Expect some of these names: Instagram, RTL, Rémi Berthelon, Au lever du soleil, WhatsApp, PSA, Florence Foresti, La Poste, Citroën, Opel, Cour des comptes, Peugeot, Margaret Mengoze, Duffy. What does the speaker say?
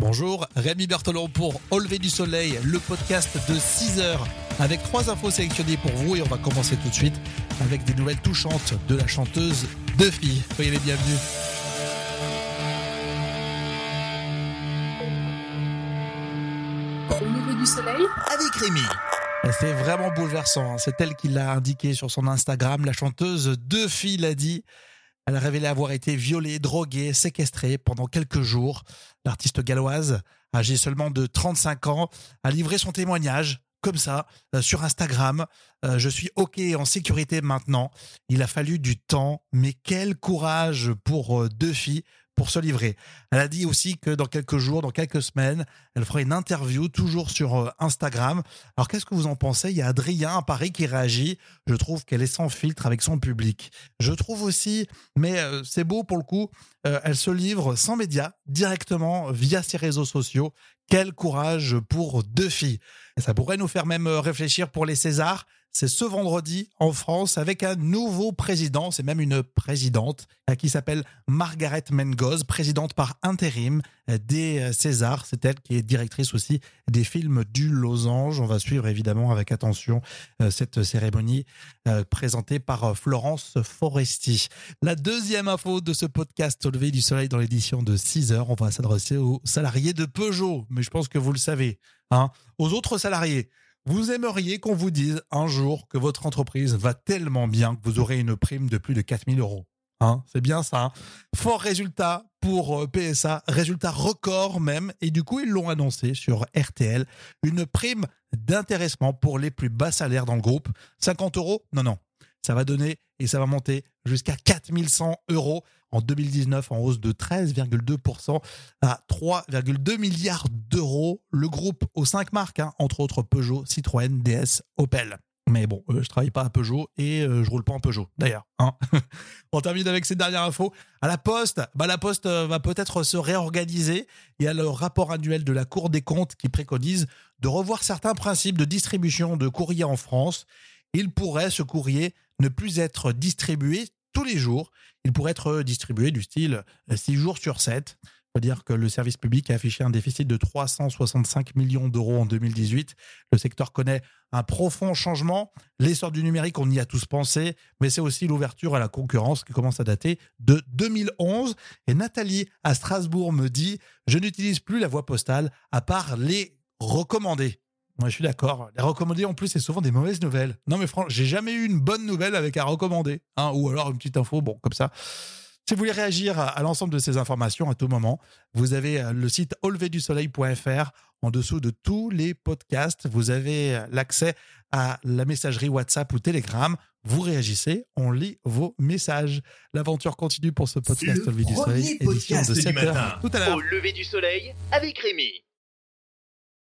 Bonjour, Rémi Berthelon pour Au lever du soleil, le podcast de 6h avec 3 infos sélectionnées pour vous et on va commencer tout de suite avec des nouvelles touchantes de la chanteuse Duffy. Soyez les bienvenus. Au lever du soleil avec Rémi. C'est vraiment bouleversant, hein. C'est elle qui l'a indiqué sur son Instagram, la chanteuse Duffy l'a dit. Elle a révélé avoir été violée, droguée, séquestrée pendant quelques jours. L'artiste galloise, âgée seulement de 35 ans, a livré son témoignage, comme ça, sur Instagram. « Je suis OK, en sécurité maintenant. Il a fallu du temps, mais quel courage pour Duffy pour se livrer. » Elle a dit aussi que dans quelques jours, dans quelques semaines, elle fera une interview, toujours sur Instagram. Alors, qu'est-ce que vous en pensez ? Il y a Adrien à Paris qui réagit. Je trouve qu'elle est sans filtre avec son public. Je trouve aussi, mais c'est beau pour le coup, elle se livre sans médias, directement via ses réseaux sociaux. Quel courage pour Duffy. Et ça pourrait nous faire même réfléchir pour les Césars. C'est ce vendredi en France avec un nouveau président, c'est même une présidente qui s'appelle Margaret Mengoze, présidente par intérim des Césars. C'est elle qui est directrice aussi des films du Losange. On va suivre évidemment avec attention cette cérémonie présentée par Florence Foresti. La deuxième info de ce podcast Au lever du soleil dans l'édition de 6h, on va s'adresser aux salariés de Peugeot, mais je pense que vous le savez, hein, aux autres salariés. Vous aimeriez qu'on vous dise un jour que votre entreprise va tellement bien que vous aurez une prime de plus de 4 000 €. Hein, c'est bien ça. Hein. Fort résultat pour PSA, résultat record même. Et du coup, ils l'ont annoncé sur RTL. Une prime d'intéressement pour les plus bas salaires dans le groupe. 50 €? Non. Ça va donner et ça va monter jusqu'à 4 100 € en 2019, en hausse de 13,2% à 3,2 milliards d'euros. Le groupe aux 5 marques, hein, entre autres Peugeot, Citroën, DS, Opel. Mais bon, je ne travaille pas à Peugeot et je roule pas en Peugeot, d'ailleurs. Hein. On termine avec ces dernières infos. À La Poste, La Poste va peut-être se réorganiser. Il y a le rapport annuel de la Cour des comptes qui préconise de revoir certains principes de distribution de courrier en France. Il pourrait, ce courrier, ne plus être distribué tous les jours. Il pourrait être distribué du style 6 jours sur 7. Il faut dire que le service public a affiché un déficit de 365 millions d'euros en 2018. Le secteur connaît un profond changement. L'essor du numérique, on y a tous pensé, mais c'est aussi l'ouverture à la concurrence qui commence à dater de 2011. Et Nathalie, à Strasbourg, me dit « Je n'utilise plus la voie postale à part les recommandés ». Moi, je suis d'accord. Les recommandés, en plus, c'est souvent des mauvaises nouvelles. Non, mais franchement, j'ai jamais eu une bonne nouvelle avec un recommandé. Hein, ou alors une petite info, comme ça. Si vous voulez réagir à l'ensemble de ces informations à tout moment, vous avez le site auleverdusoleil.fr. En dessous de tous les podcasts, vous avez l'accès à la messagerie WhatsApp ou Telegram. Vous réagissez, on lit vos messages. L'aventure continue pour ce podcast Au lever du soleil. Édition de 7h. Tout à l'heure. Au lever du soleil avec Rémi.